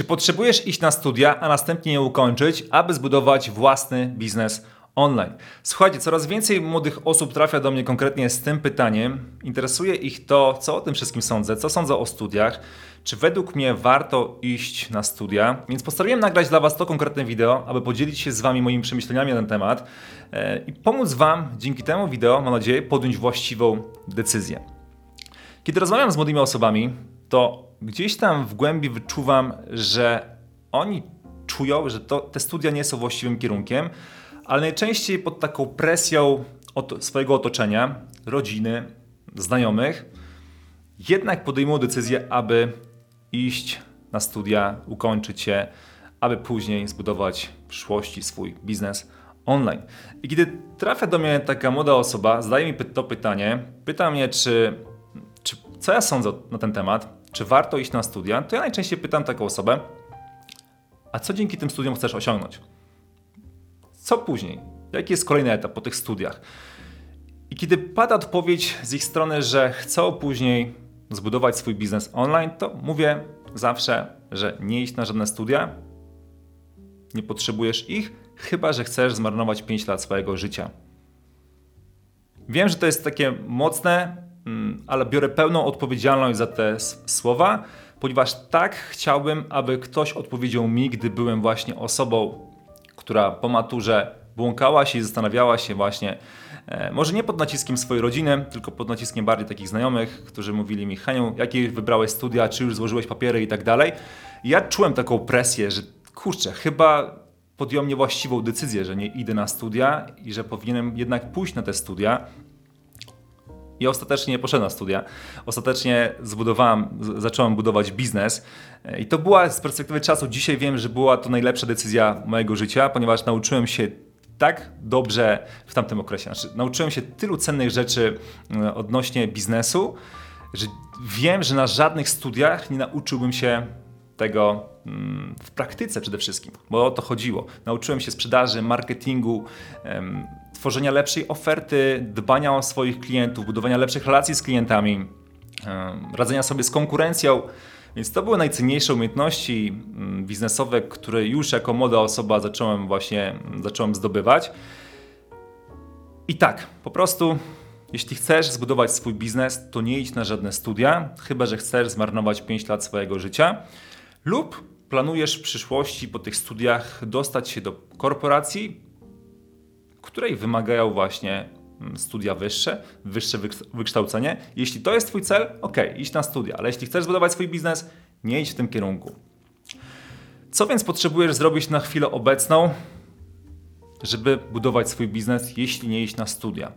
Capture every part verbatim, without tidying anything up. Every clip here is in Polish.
Czy potrzebujesz iść na studia, a następnie je ukończyć, aby zbudować własny biznes online? Słuchajcie, coraz więcej młodych osób trafia do mnie konkretnie z tym pytaniem. Interesuje ich to, co o tym wszystkim sądzę, co sądzę o studiach, czy według mnie warto iść na studia. Więc postanowiłem nagrać dla Was to konkretne wideo, aby podzielić się z Wami moimi przemyśleniami na ten temat i pomóc Wam dzięki temu wideo, mam nadzieję, podjąć właściwą decyzję. Kiedy rozmawiam z młodymi osobami, to gdzieś tam w głębi wyczuwam, że oni czują, że to, te studia nie są właściwym kierunkiem, ale najczęściej pod taką presją od swojego otoczenia, rodziny, znajomych, jednak podejmują decyzję, aby iść na studia, ukończyć je, aby później zbudować w przyszłości swój biznes online. I kiedy trafia do mnie taka młoda osoba, zadaje mi to pytanie, pyta mnie, czy, czy co ja sądzę na ten temat, czy warto iść na studia, to ja najczęściej pytam taką osobę, a co dzięki tym studiom chcesz osiągnąć? Co później? Jaki jest kolejny etap po tych studiach? I kiedy pada odpowiedź z ich strony, że chcą później zbudować swój biznes online, to mówię zawsze, że nie iść na żadne studia, nie potrzebujesz ich, chyba że chcesz zmarnować pięć lat swojego życia. Wiem, że to jest takie mocne, ale biorę pełną odpowiedzialność za te słowa, ponieważ tak chciałbym, aby ktoś odpowiedział mi, gdy byłem właśnie osobą, która po maturze błąkała się i zastanawiała się właśnie, e, może nie pod naciskiem swojej rodziny, tylko pod naciskiem bardziej takich znajomych, którzy mówili mi, Heniu, jakie wybrałeś studia, czy już złożyłeś papiery i tak dalej. Ja czułem taką presję, że kurczę, chyba podjąłem niewłaściwą decyzję, że nie idę na studia i że powinienem jednak pójść na te studia. I ostatecznie poszedłem na studia. Ostatecznie zbudowałem, zacząłem budować biznes. I to była z perspektywy czasu, dzisiaj wiem, że była to najlepsza decyzja mojego życia, ponieważ nauczyłem się tak dobrze w tamtym okresie. Znaczy, nauczyłem się tylu cennych rzeczy odnośnie biznesu, że wiem, że na żadnych studiach nie nauczyłbym się tego w praktyce przede wszystkim, bo o to chodziło. Nauczyłem się sprzedaży, marketingu, tworzenia lepszej oferty, dbania o swoich klientów, budowania lepszych relacji z klientami, radzenia sobie z konkurencją. Więc to były najcenniejsze umiejętności biznesowe, które już jako młoda osoba zacząłem właśnie zacząłem zdobywać. I tak, po prostu jeśli chcesz zbudować swój biznes, to nie idź na żadne studia, chyba że chcesz zmarnować pięć lat swojego życia lub planujesz w przyszłości po tych studiach dostać się do korporacji, której wymagają właśnie studia wyższe, wyższe wykształcenie. Jeśli to jest Twój cel, ok, idź na studia, ale jeśli chcesz zbudować swój biznes, nie idź w tym kierunku. Co więc potrzebujesz zrobić na chwilę obecną, żeby budować swój biznes, jeśli nie iść na studia?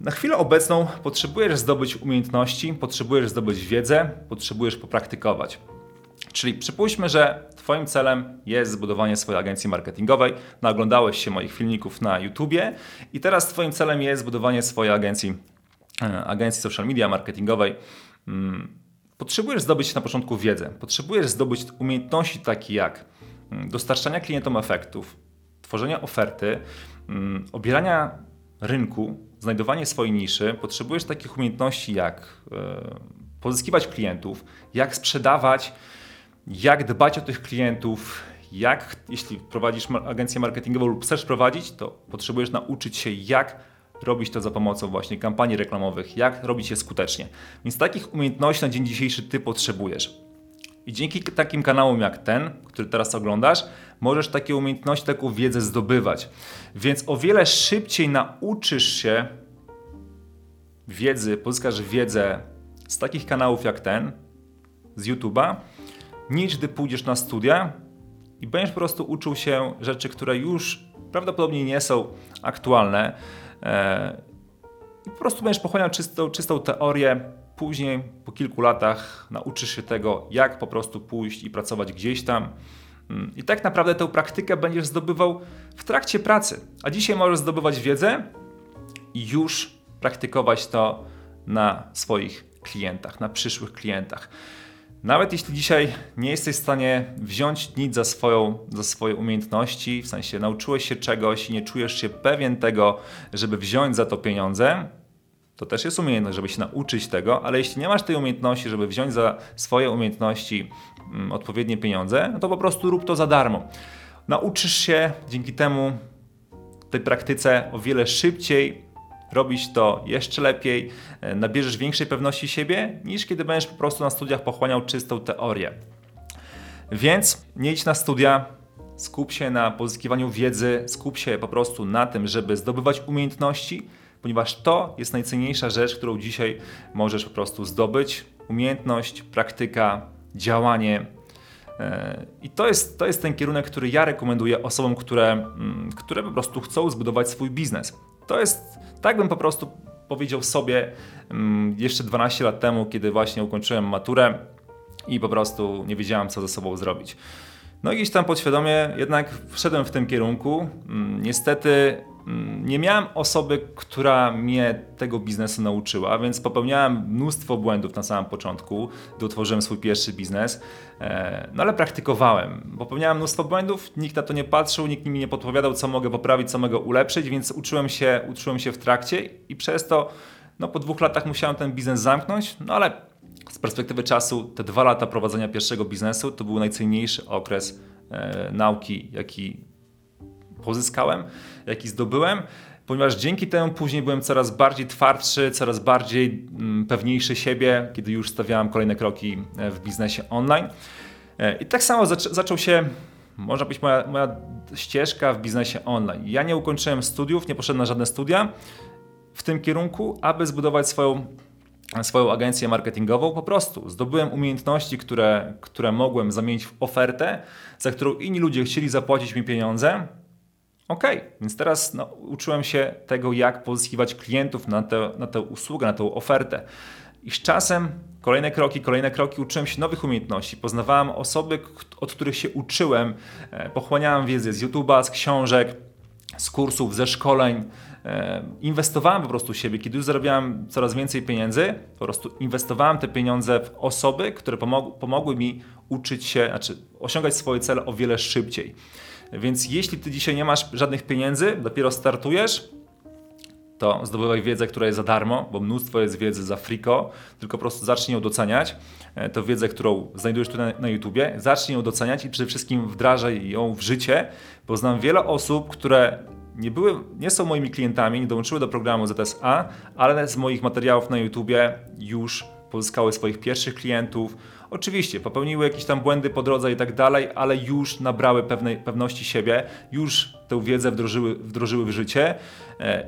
Na chwilę obecną potrzebujesz zdobyć umiejętności, potrzebujesz zdobyć wiedzę, potrzebujesz popraktykować. Czyli przypuśćmy, że Twoim celem jest zbudowanie swojej agencji marketingowej. Naoglądałeś się moich filmików na YouTubie i teraz Twoim celem jest zbudowanie swojej agencji, agencji social media marketingowej. Potrzebujesz zdobyć na początku wiedzę, potrzebujesz zdobyć umiejętności takie jak dostarczania klientom efektów, tworzenia oferty, obierania rynku, znajdowanie swojej niszy. Potrzebujesz takich umiejętności jak pozyskiwać klientów, jak sprzedawać, jak dbać o tych klientów, jak, jeśli prowadzisz agencję marketingową lub chcesz prowadzić, to potrzebujesz nauczyć się, jak robić to za pomocą właśnie kampanii reklamowych, jak robić je skutecznie. Więc takich umiejętności na dzień dzisiejszy Ty potrzebujesz. I dzięki takim kanałom jak ten, który teraz oglądasz, możesz takie umiejętności, taką wiedzę zdobywać. Więc o wiele szybciej nauczysz się wiedzy, pozyskasz wiedzę z takich kanałów jak ten, z YouTube'a, niż gdy pójdziesz na studia i będziesz po prostu uczył się rzeczy, które już prawdopodobnie nie są aktualne. I po prostu będziesz pochłaniał czystą, czystą teorię. Później, po kilku latach, nauczysz się tego, jak po prostu pójść i pracować gdzieś tam. I tak naprawdę tę praktykę będziesz zdobywał w trakcie pracy. A dzisiaj możesz zdobywać wiedzę i już praktykować to na swoich klientach, na przyszłych klientach. Nawet jeśli dzisiaj nie jesteś w stanie wziąć nic za, swoją, za swoje umiejętności, w sensie nauczyłeś się czegoś i nie czujesz się pewien tego, żeby wziąć za to pieniądze, to też jest umiejętność, żeby się nauczyć tego, ale jeśli nie masz tej umiejętności, żeby wziąć za swoje umiejętności odpowiednie pieniądze, no to po prostu rób to za darmo. Nauczysz się dzięki temu w tej praktyce o wiele szybciej robić to jeszcze lepiej, nabierzesz większej pewności siebie, niż kiedy będziesz po prostu na studiach pochłaniał czystą teorię. Więc nie idź na studia, skup się na pozyskiwaniu wiedzy, skup się po prostu na tym, żeby zdobywać umiejętności, ponieważ to jest najcenniejsza rzecz, którą dzisiaj możesz po prostu zdobyć. Umiejętność, praktyka, działanie. I to jest, to jest ten kierunek, który ja rekomenduję osobom, które, które po prostu chcą zbudować swój biznes. To jest, tak bym po prostu powiedział sobie jeszcze dwanaście lat temu, kiedy właśnie ukończyłem maturę i po prostu nie wiedziałem, co ze sobą zrobić. No i gdzieś tam podświadomie jednak wszedłem w tym kierunku. Niestety nie miałem osoby, która mnie tego biznesu nauczyła, więc popełniałem mnóstwo błędów na samym początku, gdy utworzyłem swój pierwszy biznes, no ale praktykowałem. Popełniałem mnóstwo błędów, nikt na to nie patrzył, nikt mi nie podpowiadał, co mogę poprawić, co mogę ulepszyć, więc uczyłem się, uczyłem się w trakcie i przez to no, po dwóch latach musiałem ten biznes zamknąć, no ale z perspektywy czasu te dwa lata prowadzenia pierwszego biznesu to był najcenniejszy okres e, nauki, jaki pozyskałem, jaki zdobyłem, ponieważ dzięki temu później byłem coraz bardziej twardszy, coraz bardziej mm, pewniejszy siebie, kiedy już stawiałem kolejne kroki w biznesie online. I tak samo zac- zaczął się, można powiedzieć, moja, moja ścieżka w biznesie online. Ja nie ukończyłem studiów, nie poszedłem na żadne studia w tym kierunku, aby zbudować swoją swoją agencję marketingową, po prostu zdobyłem umiejętności, które, które mogłem zamienić w ofertę, za którą inni ludzie chcieli zapłacić mi pieniądze. Okej, okay, więc teraz no, uczyłem się tego, jak pozyskiwać klientów na tę, na tę usługę, na tę ofertę. I z czasem kolejne kroki, kolejne kroki, uczyłem się nowych umiejętności, poznawałem osoby, od których się uczyłem, pochłaniałem wiedzę z YouTube'a, z książek, z kursów, ze szkoleń. Inwestowałem po prostu siebie, kiedy już zarabiałem coraz więcej pieniędzy, po prostu inwestowałem te pieniądze w osoby, które pomog- pomogły mi uczyć się, znaczy osiągać swoje cele o wiele szybciej. Więc jeśli ty dzisiaj nie masz żadnych pieniędzy, dopiero startujesz, to zdobywaj wiedzę, która jest za darmo, bo mnóstwo jest wiedzy za friko, tylko po prostu zacznij ją doceniać. To wiedzę, którą znajdujesz tu na, na YouTubie, zacznij ją doceniać i przede wszystkim wdrażaj ją w życie, bo znam wiele osób, które nie były, nie są moimi klientami, nie dołączyły do programu Z S A, ale z moich materiałów na YouTubie już pozyskały swoich pierwszych klientów. Oczywiście popełniły jakieś tam błędy po drodze i tak dalej, ale już nabrały pewnej pewności siebie, już tę wiedzę wdrożyły, wdrożyły w życie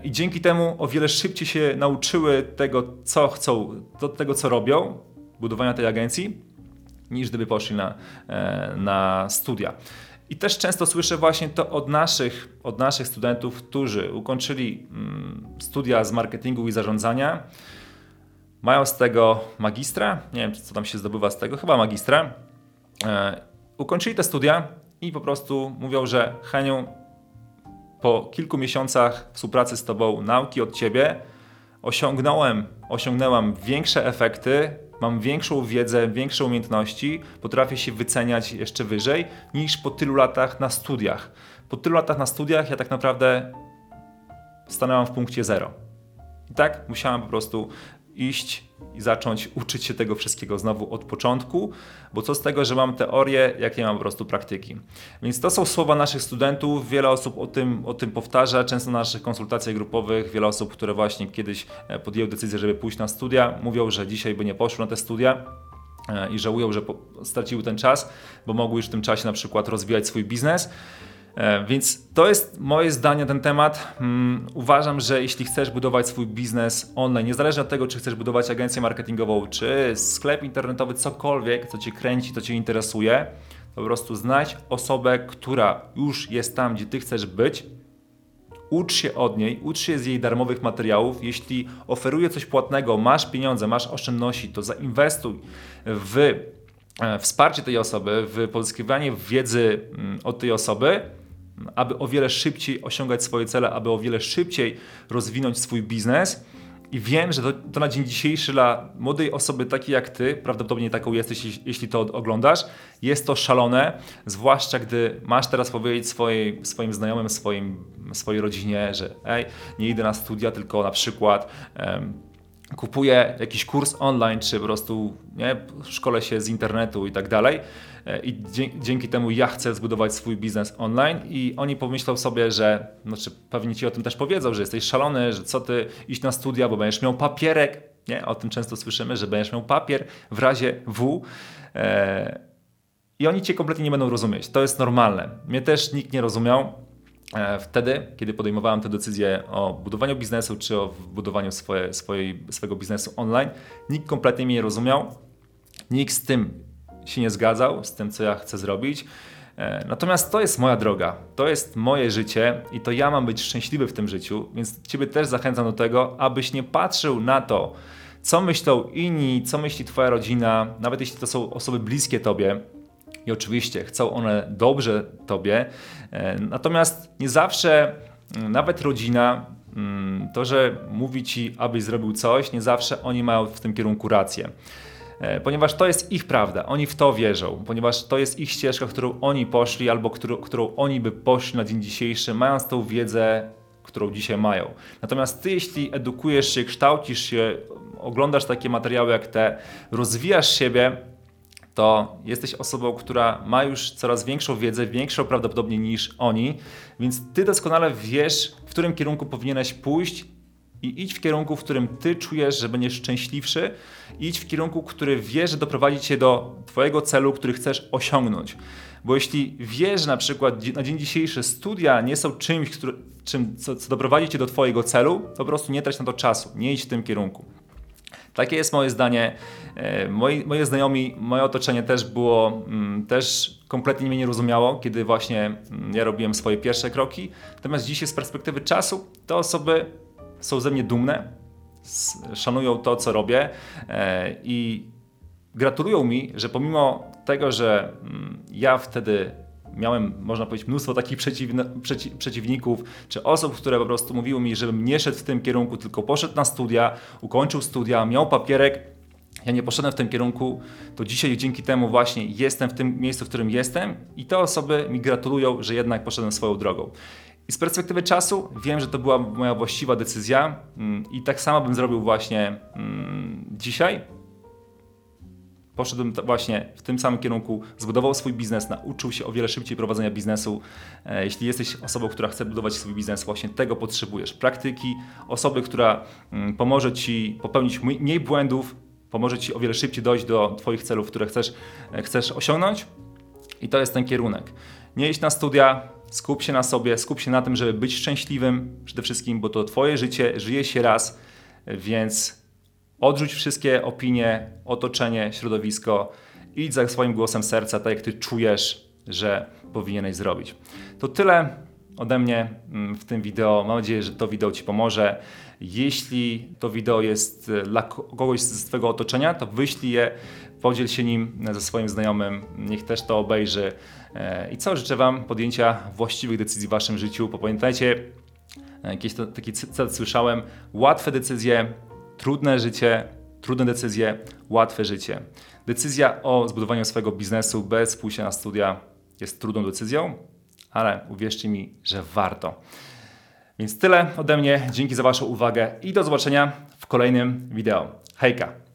i dzięki temu o wiele szybciej się nauczyły tego, co chcą, do tego, co robią, budowania tej agencji, niż gdyby poszli na, na studia. I też często słyszę właśnie to od naszych, od naszych studentów, którzy ukończyli mm, studia z marketingu i zarządzania, mają z tego magistra, nie wiem, co tam się zdobywa z tego, chyba magistra, yy, ukończyli te studia i po prostu mówią, że Heniu, po kilku miesiącach współpracy z Tobą, nauki od Ciebie, osiągnąłem, osiągnęłam większe efekty, mam większą wiedzę, większe umiejętności, potrafię się wyceniać jeszcze wyżej niż po tylu latach na studiach. Po tylu latach na studiach ja tak naprawdę stanęłam w punkcie zero. I tak musiałam po prostu iść i zacząć uczyć się tego wszystkiego znowu od początku, bo co z tego, że mam teorię, jak nie mam po prostu praktyki. Więc to są słowa naszych studentów, wiele osób o tym, o tym powtarza, często na naszych konsultacjach grupowych, wiele osób, które właśnie kiedyś podjęły decyzję, żeby pójść na studia, mówią, że dzisiaj by nie poszły na te studia i żałują, że straciły ten czas, bo mogły już w tym czasie na przykład rozwijać swój biznes. Więc to jest moje zdanie na ten temat. Uważam, że jeśli chcesz budować swój biznes online, niezależnie od tego, czy chcesz budować agencję marketingową, czy sklep internetowy, cokolwiek, co Cię kręci, co Cię interesuje, to po prostu znajdź osobę, która już jest tam, gdzie Ty chcesz być, ucz się od niej, ucz się z jej darmowych materiałów. Jeśli oferuje coś płatnego, masz pieniądze, masz oszczędności, to zainwestuj w wsparcie tej osoby, w pozyskiwanie wiedzy od tej osoby, aby o wiele szybciej osiągać swoje cele, aby o wiele szybciej rozwinąć swój biznes. I wiem, że to, to na dzień dzisiejszy dla młodej osoby takiej jak Ty, prawdopodobnie taką jesteś, jeśli, jeśli to oglądasz, jest to szalone, zwłaszcza gdy masz teraz powiedzieć swojej, swoim znajomym, swoim, swojej rodzinie, że ej, nie idę na studia, tylko na przykład em, kupuję jakiś kurs online, czy po prostu nie, szkolę się z internetu i tak dalej. I dzięki temu ja chcę zbudować swój biznes online i oni pomyślą sobie, że znaczy pewnie ci o tym też powiedzą, że jesteś szalony, że co ty iść na studia, bo będziesz miał papierek. Nie? O tym często słyszymy, że będziesz miał papier w razie W. E... I oni cię kompletnie nie będą rozumieć. To jest normalne. Mnie też nikt nie rozumiał e... wtedy, kiedy podejmowałem tę decyzję o budowaniu biznesu czy o budowaniu swoje, swojej, swojego biznesu online. Nikt kompletnie mnie nie rozumiał. Nikt z tym się nie zgadzał, z tym, co ja chcę zrobić. E... Natomiast to jest moja droga. To jest moje życie i to ja mam być szczęśliwy w tym życiu. Więc ciebie też zachęcam do tego, abyś nie patrzył na to, co myślą inni, co myśli twoja rodzina, nawet jeśli to są osoby bliskie tobie i oczywiście chcą one dobrze tobie, natomiast nie zawsze nawet rodzina, to, że mówi ci, abyś zrobił coś, nie zawsze oni mają w tym kierunku rację. Ponieważ to jest ich prawda, oni w to wierzą, ponieważ to jest ich ścieżka, którą oni poszli albo którą, którą oni by poszli na dzień dzisiejszy, mając tą wiedzę, którą dzisiaj mają. Natomiast ty, jeśli edukujesz się, kształcisz się, oglądasz takie materiały jak te, rozwijasz siebie, to jesteś osobą, która ma już coraz większą wiedzę, większą prawdopodobnie niż oni, więc ty doskonale wiesz, w którym kierunku powinieneś pójść i idź w kierunku, w którym ty czujesz, że będziesz szczęśliwszy, idź w kierunku, który wiesz, że doprowadzi cię do twojego celu, który chcesz osiągnąć. Bo jeśli wiesz, że na przykład na dzień dzisiejszy studia nie są czymś, który, czym, co, co doprowadzi cię do twojego celu, to po prostu nie trać na to czasu, nie idź w tym kierunku. Takie jest moje zdanie. Moi, moje znajomi, moje otoczenie też było, też kompletnie mnie nie rozumiało, kiedy właśnie ja robiłem swoje pierwsze kroki. Natomiast dzisiaj z perspektywy czasu te osoby są ze mnie dumne, szanują to, co robię i gratulują mi, że pomimo tego, że ja wtedy miałem, można powiedzieć, mnóstwo takich przeciwno, przeci, przeciwników czy osób, które po prostu mówiły mi, żebym nie szedł w tym kierunku, tylko poszedł na studia, ukończył studia, miał papierek. Ja nie poszedłem w tym kierunku, to dzisiaj dzięki temu właśnie jestem w tym miejscu, w którym jestem i te osoby mi gratulują, że jednak poszedłem swoją drogą. I z perspektywy czasu wiem, że to była moja właściwa decyzja i tak samo bym zrobił właśnie dzisiaj. Poszedłem właśnie w tym samym kierunku, zbudował swój biznes, nauczył się o wiele szybciej prowadzenia biznesu. Jeśli jesteś osobą, która chce budować swój biznes, właśnie tego potrzebujesz. Praktyki, osoby, która pomoże ci popełnić mniej błędów, pomoże ci o wiele szybciej dojść do twoich celów, które chcesz, chcesz osiągnąć. I to jest ten kierunek. Nie idź na studia, skup się na sobie, skup się na tym, żeby być szczęśliwym przede wszystkim, bo to twoje życie, żyje się raz, więc odrzuć wszystkie opinie, otoczenie, środowisko. Idź za swoim głosem serca, tak jak ty czujesz, że powinieneś zrobić. To tyle ode mnie w tym wideo. Mam nadzieję, że to wideo ci pomoże. Jeśli to wideo jest dla kogoś z twojego otoczenia, to wyślij je, podziel się nim ze swoim znajomym. Niech też to obejrzy. I co? Życzę wam podjęcia właściwych decyzji w waszym życiu. Pamiętajcie, jakiś taki cytat słyszałem, łatwe decyzje, trudne życie, trudne decyzje, łatwe życie. Decyzja o zbudowaniu swojego biznesu bez pójścia na studia jest trudną decyzją, ale uwierzcie mi, że warto. Więc tyle ode mnie, dzięki za waszą uwagę i do zobaczenia w kolejnym wideo. Hejka!